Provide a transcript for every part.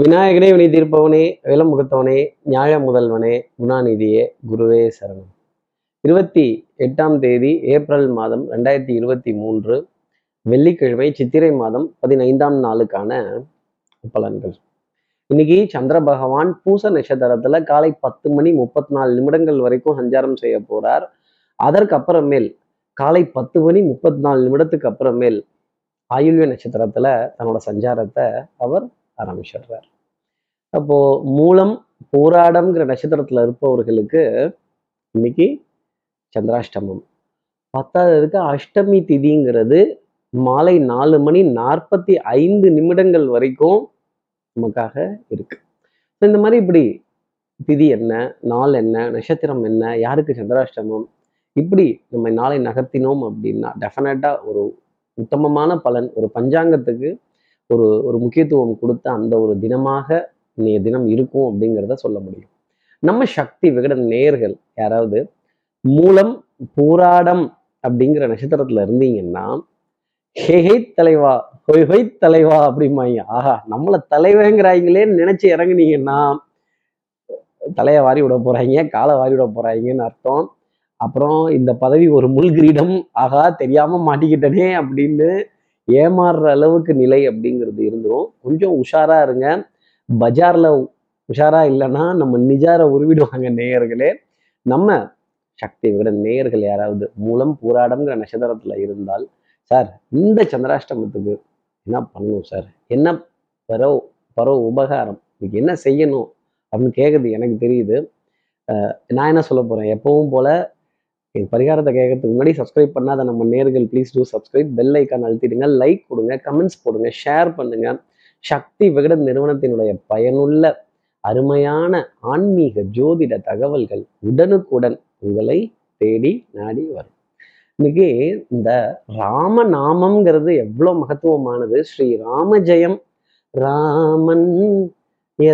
விநாயகனே வினை தீர்ப்பவனே விலமுகத்தவனே ஞாழ முதல்வனே குணாநிதியே குருவே சரணம். 28ஆம் தேதி ஏப்ரல் மாதம் 2023 வெள்ளிக்கிழமை சித்திரை மாதம் 15ஆம் நாளுக்கான பலன்கள். இன்னைக்கு சந்திர பகவான் பூச நட்சத்திரத்துல காலை 10:34 வரைக்கும் சஞ்சாரம் செய்ய போறார். அதற்கப்புறமேல் காலை 10:34 அப்புறமேல் ஆயுள்ய நட்சத்திரத்துல தன்னோட சஞ்சாரத்தை அவர் ஆரம்பிச்சிடுறார். அப்போ மூலம் போராடம்ங்கிற நட்சத்திரத்துல இருப்பவர்களுக்கு இன்னைக்கு சந்திராஷ்டமம். 10ஆவதுக்கு அஷ்டமி திதிங்கிறது மாலை 4:45 வரைக்கும் நமக்காக இருக்கு. இந்த மாதிரி இப்படி திதி என்ன, நாள் என்ன, நட்சத்திரம் என்ன, யாருக்கு சந்திராஷ்டமம், இப்படி நம்ம நாளை நகர்த்தினோம் அப்படின்னா டெஃபினட்டா ஒரு உத்தமமான பலன், ஒரு பஞ்சாங்கத்துக்கு ஒரு முக்கியத்துவம் கொடுத்த அந்த ஒரு தினமாக இன்னைய தினம் இருக்கும் அப்படிங்கிறத சொல்ல முடியும். நம்ம சக்தி விகடன் நேயர்கள் யாராவது மூலம் போராடம் அப்படிங்கிற நட்சத்திரத்துல இருந்தீங்கன்னா, ஹேஹே தலைவா, ஹொய் ஹொய் தலைவா அப்படிம்பாங்க. ஆஹா, நம்மளை தலைவங்கிறாங்களேன்னு நினைச்சு இறங்குனீங்கன்னா தலையை வாரி விட போறாங்க, காலை வாரி விட போறாங்கன்னு அர்த்தம். அப்புறம் இந்த பதவி ஒரு முள்கிரீடம், ஆகா தெரியாம மாட்டிக்கிட்டனே அப்படின்னு ஏமாறுற அளவுக்கு நிலை அப்படிங்கிறது இருந்துடும். கொஞ்சம் உஷாரா இருங்க. பஜார்ல உஷாரா இல்லைன்னா நம்ம நிஜார உருவிடுவாங்க நேயர்களே. நம்ம சக்தி விட நேயர்கள் யாராவது மூலம் போராடம்ங்கிற நட்சத்திரத்துல இருந்தால், சார் இந்த சந்திராஷ்டமத்துக்கு என்ன பண்ணணும், சார் என்ன பரோ உபகாரம், இதுக்கு என்ன செய்யணும் அப்படின்னு கேட்குறது எனக்கு தெரியுது. நான் என்ன சொல்ல போறேன், எப்பவும் போல பரிகாரத்தை கேட்கறதுக்கு முன்னாடி சப்ஸ்கிரைப் பண்ணாத நம்ம நேர்கள் please do subscribe, bell icon அழுத்திடுங்க, லைக் கொடுங்க, கமெண்ட்ஸ் போடுங்க, ஷேர் பண்ணுங்க. சக்தி விகடன் நிறுவனத்தினுடைய பயனுள்ள அருமையான ஆன்மீக ஜோதிட தகவல்கள் உடனுக்குடன் உங்களை தேடி நாடி வரும். இன்னைக்கு இந்த ராமநாமம்ங்கிறது எவ்வளோ மகத்துவமானது. ஸ்ரீ ராமஜயம் ராமன்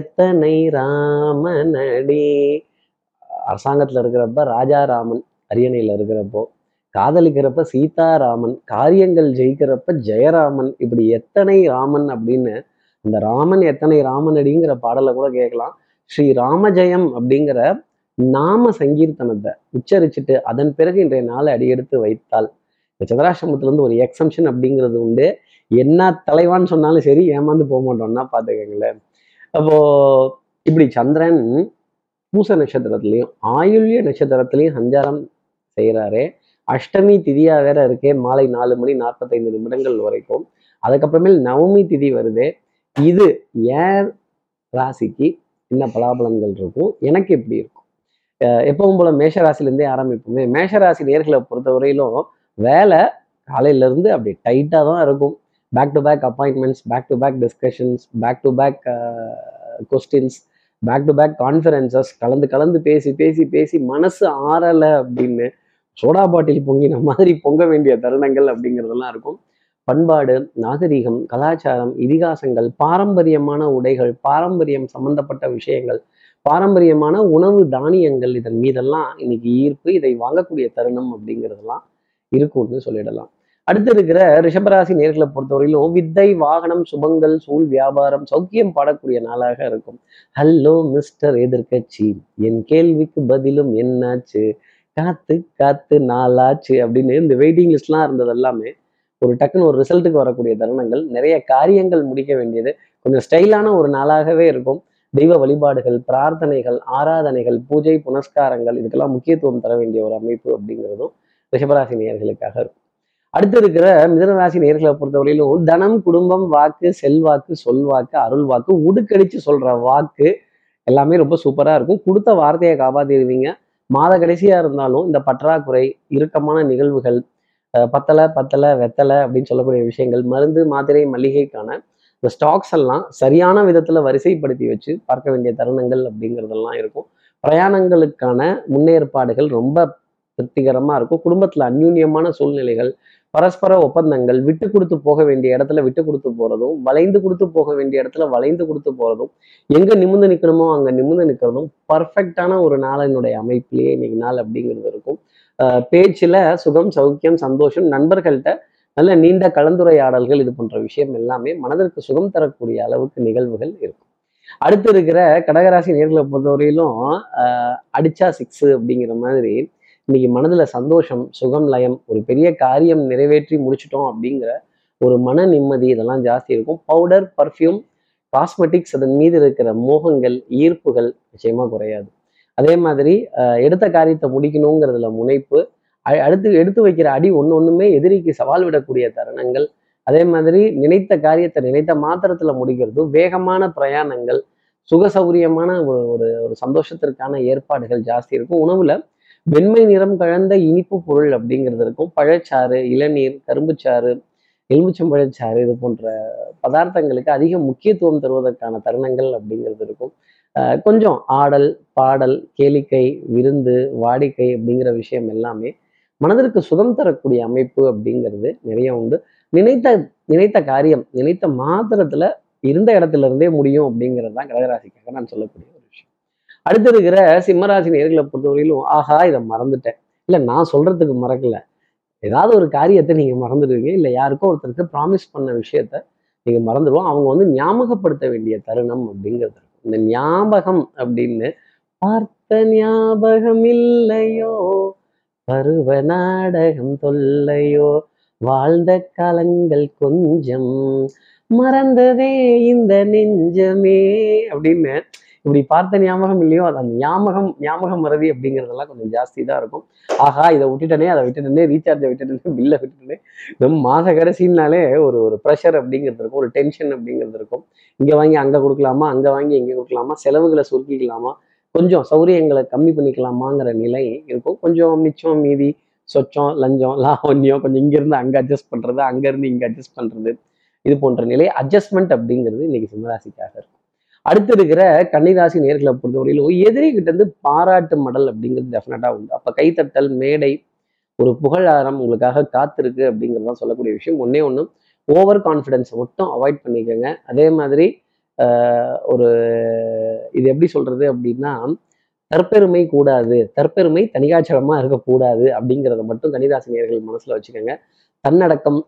எத்தனை ராமனடி, அரசாங்கத்தில் இருக்கிறப்ப ராஜாராமன், அரியணையில் இருக்கிறப்போ, காதலிக்கிறப்ப சீதாராமன், காரியங்கள் ஜெயிக்கிறப்ப ஜெயராமன், இப்படி எத்தனை ராமன் அப்படின்னு அந்த ராமன் எத்தனை ராமன் அடிங்கிற பாடலை கூட கேட்கலாம். ஸ்ரீ ராமஜயம் அப்படிங்கிற நாம சங்கீர்த்தனத்தை உச்சரிச்சுட்டு அதன் பிறகு இன்றைய நாளை அடியெடுத்து வைத்தால் இந்த சந்திராஷ்டமத்திலேருந்து ஒரு எக்ஸம்ஷன் அப்படிங்கிறது உண்டு. என்ன தலைவான்னு சொன்னாலும் சரி, ஏமாந்து போக மாட்டோம்னா பார்த்துக்கங்களேன். அப்போ இப்படி சந்திரன் பூச நட்சத்திரத்திலையும் ஆயுள்ய நட்சத்திரத்திலையும் சஞ்சாரம் செய்கிறாரே, அஷ்டமி திதியா வேற இருக்கே மாலை 4:45 வரைக்கும். அதுக்கப்புறமேல் நவமி திதி வருதே, இது ஏன் ராசிக்கு என்ன பலாபலன்கள் இருக்கும், எனக்கு எப்படி இருக்கும்? எப்பவும் போல மேஷராசிலேருந்தே ஆரம்பிப்போமே. மேஷராசி நேர்களை பொறுத்தவரையிலும் வேலை காலையிலேருந்து அப்படி டைட்டாக தான் இருக்கும். Back to back appointments, back to back discussions, back to back questions, back to back conferences, கலந்து பேசி மனசு ஆறலை அப்படின்னு சோடா பாட்டில் பொங்கின மாதிரி பொங்க வேண்டிய தருணங்கள் அப்படிங்கிறதெல்லாம் இருக்கும். பண்பாடு, நாகரீகம், கலாச்சாரம், இதிகாசங்கள், பாரம்பரியமான உடைகள், பாரம்பரியம் சம்பந்தப்பட்ட விஷயங்கள், பாரம்பரியமான உணவு தானியங்கள், இதன் மீதெல்லாம் இன்னைக்கு ஈர்ப்பு, இதை வாங்கக்கூடிய தருணம் அப்படிங்கிறதெல்லாம் இருக்கும்னு சொல்லிடலாம். அடுத்து இருக்கிற ரிஷபராசி நேர்களை பொறுத்தவரையிலும் வித்தை, வாகனம், சுபங்கள், சூழ் வியாபாரம் சௌக்கியம் பாடக்கூடிய நாளாக இருக்கும். ஹலோ மிஸ்டர் எதிர்கட்சி, என் கேள்விக்கு பதிலும் என்னாச்சு, காத்து காத்து நாளாச்சு அப்படின்னு இந்த வெயிட்டிங் லிஸ்ட்லாம் இருந்தது எல்லாமே ஒரு டக்குன்னு ஒரு ரிசல்ட்டுக்கு வரக்கூடிய தருணங்கள். நிறைய காரியங்கள் முடிக்க வேண்டியது கொஞ்சம் ஸ்டைலான ஒரு நாளாகவே இருக்கும். தெய்வ வழிபாடுகள், பிரார்த்தனைகள், ஆராதனைகள், பூஜை புனஸ்காரங்கள், இதுக்கெல்லாம் முக்கியத்துவம் தர வேண்டிய ஒரு அமைப்பு அப்படிங்கிறதும் ரிஷபராசி நேயர்களுக்காக இருக்கும். அடுத்து இருக்கிற மிதுனராசி நேயர்களை பொறுத்தவரையிலும் தனம், குடும்பம், வாக்கு, செல்வாக்கு, சொல்வாக்கு, அருள் வாக்கு, உடுக்கடிச்சு சொல்ற வாக்கு எல்லாமே ரொம்ப சூப்பரா இருக்கும். கொடுத்த வார்த்தையை காப்பாத்திடுவீங்க. மாத கடைசியா இருந்தாலும் இந்த பற்றாக்குறை, இறுக்கமான நிகழ்வுகள், பத்தலை வெத்தலை அப்படின்னு சொல்லக்கூடிய விஷயங்கள், மருந்து, மாத்திரை, மளிகைக்கான இந்த ஸ்டாக்ஸ் எல்லாம் சரியான விதத்துல வரிசைப்படுத்தி வச்சு பார்க்க வேண்டிய தருணங்கள் அப்படிங்கிறதெல்லாம் இருக்கும். பிரயாணங்களுக்கான முன்னேற்பாடுகள் ரொம்ப திருப்திகரமா இருக்கும். குடும்பத்துல அந்யூன்யமான சூழ்நிலைகள், பரஸ்பர ஒப்பந்தங்கள், விட்டு கொடுத்து போக வேண்டிய இடத்துல விட்டு கொடுத்து போறதும், வளைந்து கொடுத்து போக வேண்டிய இடத்துல வளைந்து கொடுத்து போறதும், எங்க நிமிர்ந்து நிற்கணுமோ அங்க நிமிர்ந்து நிற்கிறதும் பர்ஃபெக்டான ஒரு நாளினுடைய அமைப்பிலேயே இன்னைக்கு நாள் அப்படிங்கிறது இருக்கும். பேச்சில் சுகம், சௌக்கியம், சந்தோஷம், நண்பர்கள்ட்ட நல்ல நீண்ட கலந்துரையாடல்கள், இது போன்ற விஷயம் எல்லாமே மனதிற்கு சுகம் தரக்கூடிய அளவுக்கு நிகழ்வுகள் இருக்கும். அடுத்து இருக்கிற கடகராசி நேர்களை பொறுத்தவரையிலும் அடிச்சா 6 அப்படிங்கிற மாதிரி இன்னைக்கு மனதுல சந்தோஷம், சுகம், லயம், ஒரு பெரிய காரியம் நிறைவேற்றி முடிச்சிட்டோம் அப்படிங்கிற ஒரு மன நிம்மதி இதெல்லாம் ஜாஸ்தி இருக்கும். பவுடர், பர்ஃப்யூம், காஸ்மெட்டிக்ஸ் அதன் மீது இருக்கிற மோகங்கள், ஈர்ப்புகள் நிச்சயமா குறையாது. அதே மாதிரி எடுத்த காரியத்தை முடிக்கணுங்கிறதுல முனைப்பு, எடுத்து வைக்கிற அடி ஒன்றுமே எதிரிக்கு சவால் விடக்கூடிய தருணங்கள். அதே மாதிரி நினைத்த காரியத்தை நினைத்த மாத்திரத்துல முடிக்கிறது, வேகமான பிரயாணங்கள், சுகசௌரியமான ஒரு சந்தோஷத்திற்கான ஏற்பாடுகள் ஜாஸ்தி இருக்கும். உணவுல வெண்மை நிறம் கலந்த இனிப்பு பொருள் அப்படிங்கிறது இருக்கும். பழச்சாறு, இளநீர், கரும்புச்சாறு, எலுமிச்சம்பழச்சாறு இது போன்ற பதார்த்தங்களுக்கு அதிக முக்கியத்துவம் தருவதற்கான தருணங்கள் அப்படிங்கிறது இருக்கும். கொஞ்சம் ஆடல், பாடல், கேளிக்கை, விருந்து, வாடிக்கை அப்படிங்கிற விஷயம் எல்லாமே மனதிற்கு சுகம் தரக்கூடிய அமைப்பு அப்படிங்கிறது நிறைய உண்டு. நினைத்த காரியம் நினைத்த மாத்திரத்துல இருந்த இடத்துல இருந்தே முடியும் அப்படிங்கிறது தான் கடகராசிக்காக நான் சொல்லக்கூடிய ஒரு விஷயம். அடுத்து இருக்கிற சிம்மராசி நேர்களை பொறுத்தவரையிலும் ஆஹா இதை மறந்துட்டேன், இல்லை நான் சொல்றதுக்கு மறக்கல, ஏதாவது ஒரு காரியத்தை நீங்க மறந்துடுவீங்க, இல்லை யாருக்கோ ஒருத்தருக்கு ப்ராமிஸ் பண்ண விஷயத்த நீங்க மறந்துடுவோம், அவங்க வந்து ஞாபகப்படுத்த வேண்டிய தருணம் அப்படிங்கிறது. இந்த ஞாபகம் அப்படின்னு பார்த்த ஞாபகம் இல்லையோ, பருவ நாடகம் தொல்லையோ, வாழ்ந்த காலங்கள் கொஞ்சம் மறந்ததே இந்த நெஞ்சமே அப்படின்னு இப்படி பார்த்த ஞாபகம் இல்லையோ அது அந்த ஞாபகம் மறதி அப்படிங்கிறதெல்லாம் கொஞ்சம் ஜாஸ்தி தான் இருக்கும். ஆஹா இதை விட்டுட்டனே, அதை விட்டுட்டனே, ரீசார்ஜை விட்டுட்டனே, பில்லை விட்டுட்டனே, நம்ம மாத கடைசினாலே ஒரு ப்ரெஷர் அப்படிங்கிறது இருக்கும், ஒரு டென்ஷன் அப்படிங்கிறது இருக்கும். இங்கே வாங்கி அங்கே கொடுக்கலாமா, அங்கே வாங்கி இங்கே கொடுக்கலாமா, செலவுகளை சுருக்கிக்கலாமா, கொஞ்சம் சௌரியங்களை கம்மி பண்ணிக்கலாமாங்கிற நிலை இருக்கும். கொஞ்சம் மிச்சம் மீதி சொச்சம், லஞ்சம், லாவண்யம், கொஞ்சம் இங்கேருந்து அங்கே அட்ஜஸ்ட் பண்ணுறது, அங்கேருந்து இங்கே அட்ஜஸ்ட் பண்ணுறது இது போன்ற நிலை, அட்ஜஸ்ட்மெண்ட் அப்படிங்கிறது இன்னைக்கு சிம்மராசிக்காக இருக்கும். அடுத்து இருக்கிற கன்னிராசி நேர்களை பொறுத்தவரையிலும் எதிரிகிட்ட இருந்து பாராட்டு மடல் அப்படிங்கிறது டெஃபினட்டாக உண்டு. அப்போ கைத்தட்டல், மேடை, ஒரு புகழாரம் உங்களுக்காக காத்திருக்கு அப்படிங்கிறதான் சொல்லக்கூடிய விஷயம். ஒன்றே ஒன்றும் ஓவர் கான்ஃபிடென்ஸை மட்டும் அவாய்ட் பண்ணிக்கோங்க. அதே மாதிரி ஒரு இது எப்படி சொல்றது அப்படின்னா தற்பெருமை கூடாது, தற்பெருமை தனிகாச்சலமா இருக்கக்கூடாது அப்படிங்கிறத மட்டும் கன்னிராசினியர்கள் மனசுல வச்சுக்கோங்க. தன்னடக்கம்,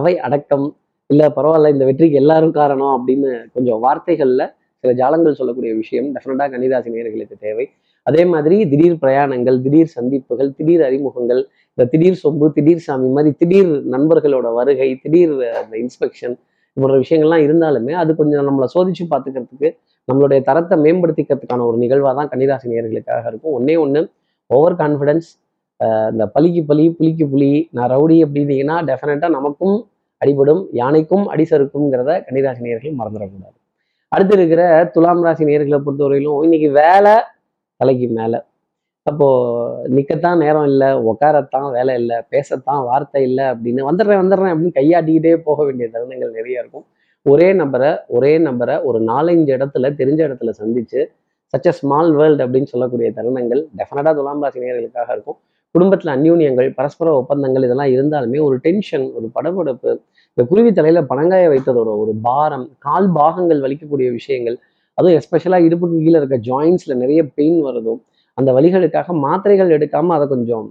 அவை அடக்கம், இல்லை பரவாயில்ல இந்த வெற்றிக்கு எல்லாரும் காரணம் அப்படின்னு கொஞ்சம் வார்த்தைகள்ல சில ஜாலங்கள் சொல்லக்கூடிய விஷயம் டெஃபினட்டா கன்னிராசினியர்களுக்கு தேவை. அதே மாதிரி திடீர் பிரயாணங்கள், திடீர் சந்திப்புகள், திடீர் அறிமுகங்கள், இந்த திடீர் சொம்பு, திடீர் சாமி மாதிரி திடீர் நண்பர்களோட வருகை, திடீர் இந்த இன்ஸ்பெக்ஷன் போன்ற விஷயங்கள்லாம் இருந்தாலுமே அது கொஞ்சம் நம்மளை சோதிச்சு பார்த்துக்கிறதுக்கு, நம்மளுடைய தரத்தை மேம்படுத்திக்கிறதுக்கான ஒரு நிகழ்வாக தான் கன்னிராசி நேயர்களுக்காக இருக்கும். ஒன்னே ஒன்று ஓவர் கான்ஃபிடென்ஸ், இந்த பலிக்கு பலி, புளிக்கு புலி, நான் ரவுடி அப்படின்னீங்கன்னா டெஃபினட்டாக நமக்கும் அடிபடும், யானைக்கும் அடிசருக்குங்கிறத கன்னிராசி நேயர்கள் மறந்துடக்கூடாது. அடுத்து இருக்கிற துலாம் ராசி நேயர்களை பொறுத்தவரையிலும் இன்னைக்கு வேலை தலைக்கு மேலே, அப்போது நிற்கத்தான் நேரம் இல்லை, உக்காரத்தான் வேலை இல்லை, பேசத்தான் வார்த்தை இல்லை அப்படின்னு வந்துடுறேன் அப்படின்னு கையாட்டிக்கிட்டே போக வேண்டிய தருணங்கள் நிறைய இருக்கும். ஒரே நபரை ஒரு 4-5 இடத்துல தெரிஞ்ச இடத்துல சந்திச்சு சச் எ ஸ்மால் வேர்ல்டு அப்படின்னு சொல்லக்கூடிய தருணங்கள் டெஃபினட்டா துலாம் ராசி நேயர்களுக்காக இருக்கும். குடும்பத்தில் அந்யூன்யங்கள், பரஸ்பர ஒப்பந்தங்கள் இதெல்லாம் இருந்தாலுமே ஒரு டென்ஷன், ஒரு படபடப்பு, இந்த குருவி தலையில பனங்காய வைத்ததோட ஒரு பாரம், கால் பாகங்கள் வலிக்கக்கூடிய விஷயங்கள், அதுவும் எஸ்பெஷலாக இடுப்புக்கு கீழே இருக்க ஜாயின்ட்ஸில் நிறைய பெயின் வருதும் அந்த வலிகளுக்காக மாத்திரைகள் எடுக்காமல் அதை கொஞ்சம்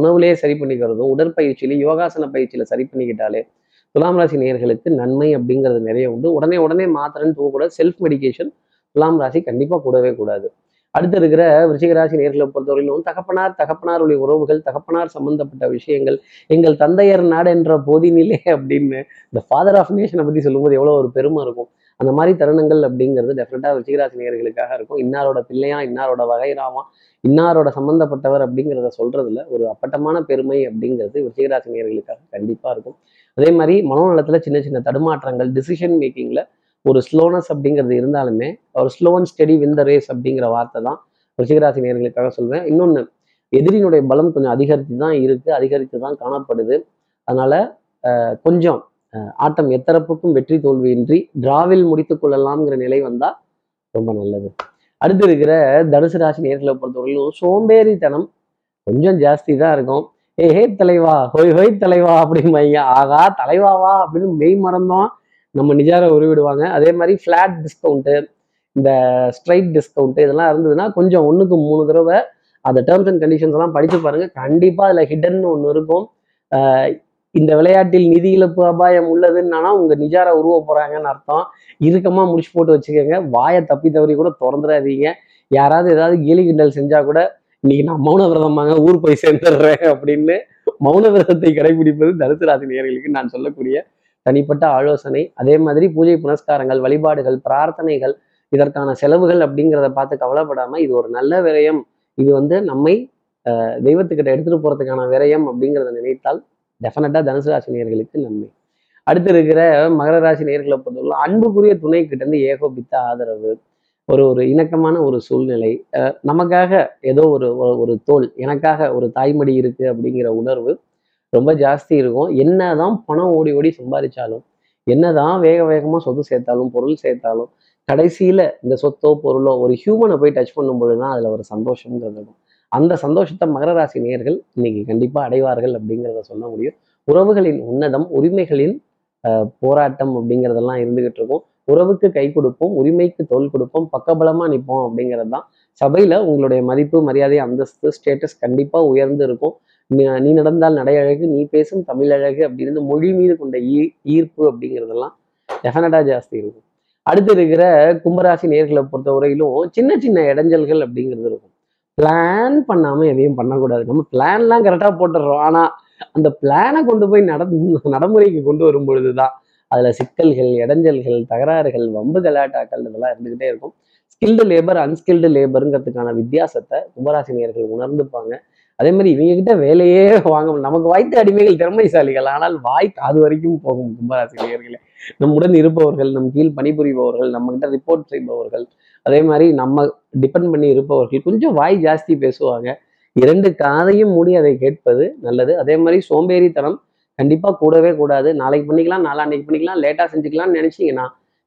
உணவுலேயே சரி பண்ணிக்கிறதும் உடற்பயிற்சியிலையும் யோகாசன பயிற்சியில் சரி பண்ணிக்கிட்டாலே துலாம் ராசி நேயர்களுக்கு நன்மை அப்படிங்கிறது நிறைய உண்டு. உடனே மாத்திரைன்னு தூங்கக்கூடாது, செல்ஃப் மெடிக்கேஷன் துலாம் ராசி கண்டிப்பாக கூடவே கூடாது. அடுத்து இருக்கிற விருச்சிக ராசி நேயர்களை பொறுத்தவரையிலும் தகப்பனாருடைய உறவுகள், தகப்பனார் சம்பந்தப்பட்ட விஷயங்கள், எங்கள் தந்தையர் நாடு என்ற போதினிலே அப்படின்னு இந்த ஃபாதர் ஆஃப் நேஷனை பற்றி சொல்லும்போது எவ்வளோ ஒரு பெருமை இருக்கும். அந்த மாதிரி தருணங்கள் அப்படிங்கிறது டெஃபினட்டாக விருச்சிகராசி நேயர்களுக்காக இருக்கும். இன்னாரோட பிள்ளையா, இன்னாரோட வகைராவான், இன்னாரோட சம்பந்தப்பட்டவர் அப்படிங்கிறத சொல்றதுல ஒரு அப்பட்டமான பெருமை அப்படிங்கிறது விருச்சிகராசி நேயர்களுக்காக கண்டிப்பாக இருக்கும். அதே மாதிரி மனோநலத்தில் சின்ன சின்ன தடுமாற்றங்கள், டிசிஷன் மேக்கிங்கில் ஒரு ஸ்லோனஸ் அப்படிங்கிறது இருந்தாலுமே ஒரு slow and steady win the race அப்படிங்கிற வார்த்தை தான் விருச்சிகராசி நேயர்களுக்காக சொல்வேன். இன்னொன்று எதிரினுடைய பலம் கொஞ்சம் அதிகரித்து தான் காணப்படுது. அதனால கொஞ்சம் ஆட்டம் எத்தரப்புக்கும் வெற்றி தோல்வியின்றி டிராவில் முடித்து கொள்ளலாம்ங்கிற நிலை வந்தால் ரொம்ப நல்லது. அடுத்து இருக்கிற தனுசு ராசி நேயர்களை பொறுத்தவரையிலும் சோம்பேறித்தனம் கொஞ்சம் ஜாஸ்தி தான் இருக்கும். ஏஹே தலைவா, ஹொய் தலைவா அப்படிம்பாங்க. ஆகா தலைவாவா அப்படின்னு மெய் மறந்தோம் நம்ம நிஜாரை உருவிடுவாங்க. அதே மாதிரி ஃப்ளாட் டிஸ்கவுண்ட்டு, இந்த ஸ்ட்ரைட் டிஸ்கவுண்ட்டு இதெல்லாம் இருந்ததுன்னா கொஞ்சம் 1க்கு 3 தடவை அந்த டேர்ம்ஸ் அண்ட் கண்டிஷன்ஸ் எல்லாம் படித்து பாருங்கள். கண்டிப்பாக அதில் ஹிடன்னு ஒன்று இருக்கும். இந்த விளையாட்டில் நிதி இழப்பு அபாயம் உள்ளதுன்னா உங்க நிஜார உருவ போறாங்கன்னு அர்த்தம். இறுக்கமா முடிச்சு போட்டு வச்சுக்கோங்க, வாயை தப்பி தவறி கூட திறந்துடாதீங்க. யாராவது ஏதாவது கேலி கிண்டல் செஞ்சா கூட இன்னைக்கு நான் மௌன விரதமாங்க ஊர் போய் சேர்ந்துடுறேன் அப்படின்னு மௌன விரதத்தை கடைபிடிப்பது தனுசு ராசி நேயர்களுக்கு நான் சொல்லக்கூடிய தனிப்பட்ட ஆலோசனை. அதே மாதிரி பூஜை புனஸ்காரங்கள், வழிபாடுகள், பிரார்த்தனைகள், இதற்கான செலவுகள் அப்படிங்கிறத பார்த்து கவலைப்படாம இது ஒரு நல்ல விரயம், இது வந்து நம்மை தெய்வத்துக்கிட்ட எடுத்துட்டு போறதுக்கான விரயம் அப்படிங்கிறத நினைத்தால் டெஃபினட்டா தனுசு ராசி நேயர்களுக்கு நன்மை. அடுத்து இருக்கிற மகர ராசி நேயர்களை பொறுத்தவரை அன்புக்குரிய துணை கிட்ட இருந்து ஏகோபித்த ஆதரவு, ஒரு இணக்கமான ஒரு சூழ்நிலை, நமக்காக ஏதோ ஒரு தோல், எனக்காக ஒரு தாய்மடி இருக்கு அப்படிங்கிற உணர்வு ரொம்ப ஜாஸ்தி இருக்கும். என்னதான் பணம் ஓடி ஓடி சம்பாதிச்சாலும், என்னதான் வேக வேகமா சொத்து சேர்த்தாலும் பொருள் சேர்த்தாலும் கடைசியில இந்த சொத்தோ பொருளோ ஒரு ஹியூமனை போய் டச் பண்ணும் பொழுதுதான் அதுல ஒரு சந்தோஷம்ங்கிறது இருக்கும். அந்த சந்தோஷத்தை மகர ராசி நேயர்கள் இன்னைக்கு கண்டிப்பா அடைவார்கள் அப்படிங்கிறத சொல்ல முடியும். உறவுகளின் உன்னதம், உரிமைகளின் போராட்டம் அப்படிங்கிறதெல்லாம் இருந்துகிட்டு இருக்கும். உறவுக்கு கை கொடுப்போம், உரிமைக்கு தோல் கொடுப்போம், பக்கபலமா நிற்போம் அப்படிங்கிறது தான். சபையில உங்களுடைய மதிப்பு, மரியாதை, அந்தஸ்து, ஸ்டேட்டஸ் கண்டிப்பா உயர்ந்து இருக்கும். நீ நடந்தால் நடை அழகு, நீ பேசும் தமிழ் அழகு அப்படின்னு மொழி மீது கொண்ட ஈர்ப்பு அப்படிங்கிறதெல்லாம் டெஃபினட்டா ஜாஸ்தி இருக்கும். அடுத்து இருக்கிற கும்பராசி நேர்களை பொறுத்த வரையிலும் சின்ன சின்ன இடைஞ்சல்கள் அப்படிங்கிறது இருக்கும். பிளான் பண்ணாம எதையும் பண்ணக்கூடாது. நம்ம பிளான்லாம் கரெக்டா போட்டுடுறோம், ஆனா அந்த பிளானை கொண்டு போய் நடைமுறைக்கு கொண்டு வரும் பொழுதுதான் அதுல சிக்கல்கள், இடைஞ்சல்கள், தகராறுகள், வம்பு கலாட்டாக்கள் இதெல்லாம் இருந்துகிட்டே இருக்கும். ஸ்கில்டு லேபர், அன்ஸ்கில்டு லேபருங்கிறதுக்கான வித்தியாசத்தை கும்பராசி நேயர்கள் உணர்ந்துப்பாங்க. அதே மாதிரி இவங்க கிட்ட வேலையே வாங்க, நமக்கு வாய்த்த அடிமைகள் திறமைசாலிகள், ஆனால் வாய் காது வரைக்கும் போகும் கும்பராசி நேயர்களே. நம்முடன் இருப்பவர்கள், நம் கீழ் பணிபுரிபவர்கள், நம்ம கிட்ட ரிப்போர்ட் செய்பவர்கள், அதே மாதிரி நம்ம டிபெண்ட் பண்ணி இருப்பவர்கள் கொஞ்சம் வாய் ஜாஸ்தி பேசுவாங்க. இரண்டு காதையும் மூடி அதை கேட்பது நல்லது. அதே மாதிரி சோம்பேறித்தனம் கண்டிப்பா கூடவே கூடாது. நாளைக்கு பண்ணிக்கலாம், நாளான்னைக்கு பண்ணிக்கலாம், லேட்டா செஞ்சுக்கலாம்னு நினைச்சீங்கன்னா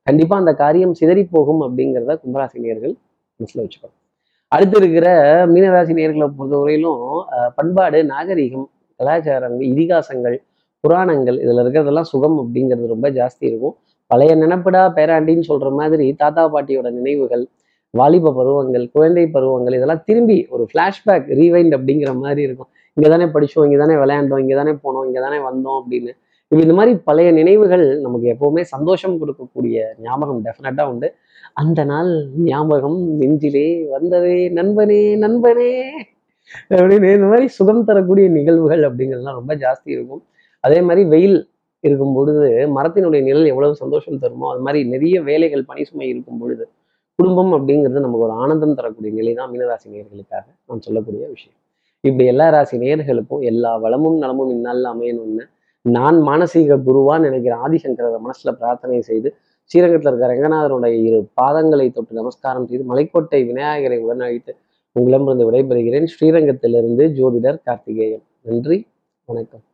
கண்டிப்பா அந்த காரியம் சிதறி போகும் அப்படிங்கிறத கும்பராசி நேயர்கள் மனசுல வச்சுக்கணும். அடுத்து இருக்கிற மீனராசி நேயர்களை பொறுத்தவரையிலும் பண்பாடு, நாகரீகம், கலாச்சாரங்கள், இதிகாசங்கள், புராணங்கள் இதுல இருக்கிறதெல்லாம் சுகம் அப்படிங்கிறது ரொம்ப ஜாஸ்தி இருக்கும். பழைய நினைப்படா பேராண்டின்னு சொல்ற மாதிரி தாத்தா பாட்டியோட நினைவுகள், வாலிப பருவங்கள், குழந்தை பருவங்கள் இதெல்லாம் திரும்பி ஒரு ஃப்ளாஷ்பேக், ரீவைண்ட் அப்படிங்கிற மாதிரி இருக்கும். இங்கே தானே படித்தோம், இங்கே தானே விளையாண்டோம், இங்கே தானே போனோம், இங்கே தானே வந்தோம் அப்படின்னு இப்போ இந்த மாதிரி பழைய நினைவுகள் நமக்கு எப்பவுமே சந்தோஷம் கொடுக்கக்கூடிய ஞாபகம் டெஃபினட்டாக உண்டு. அந்த நாள் ஞாபகம் நெஞ்சிலே வந்ததே நண்பனே நண்பனே அப்படின்னு இந்த மாதிரி சுகம் தரக்கூடிய நிகழ்வுகள் அப்படிங்கிறதுலாம் ரொம்ப ஜாஸ்தி இருக்கும். அதே மாதிரி வெயில் இருக்கும் பொழுது மரத்தினுடைய நிழல் எவ்வளவு சந்தோஷம் தருமோ அது மாதிரி நிறைய வேலைகள், பணி சுமை இருக்கும் பொழுது குடும்பம் அப்படிங்கிறது நமக்கு ஒரு ஆனந்தம் தரக்கூடிய நிலை தான் மீனராசி நேயர்களுக்காக நான் சொல்லக்கூடிய விஷயம். இப்படி எல்லா ராசி நேயர்களுக்கும் எல்லா வளமும் நலமும் இந்நாளில் அமையணும்னு நான் மானசீக குருவான்னு நினைக்கிற ஆதிசங்கரரை மனசுல பிரார்த்தனை செய்து, ஸ்ரீரங்கத்தில் இருக்கிற ரங்கநாதனுடைய இரு பாதங்களை தொட்டு நமஸ்காரம் செய்து, மலைக்கோட்டை விநாயகரை உடனழித்து உங்களிடமிருந்து விடைபெறுகிறேன். ஸ்ரீரங்கத்திலிருந்து ஜோதிடர் கார்த்திகேயன். நன்றி, வணக்கம்.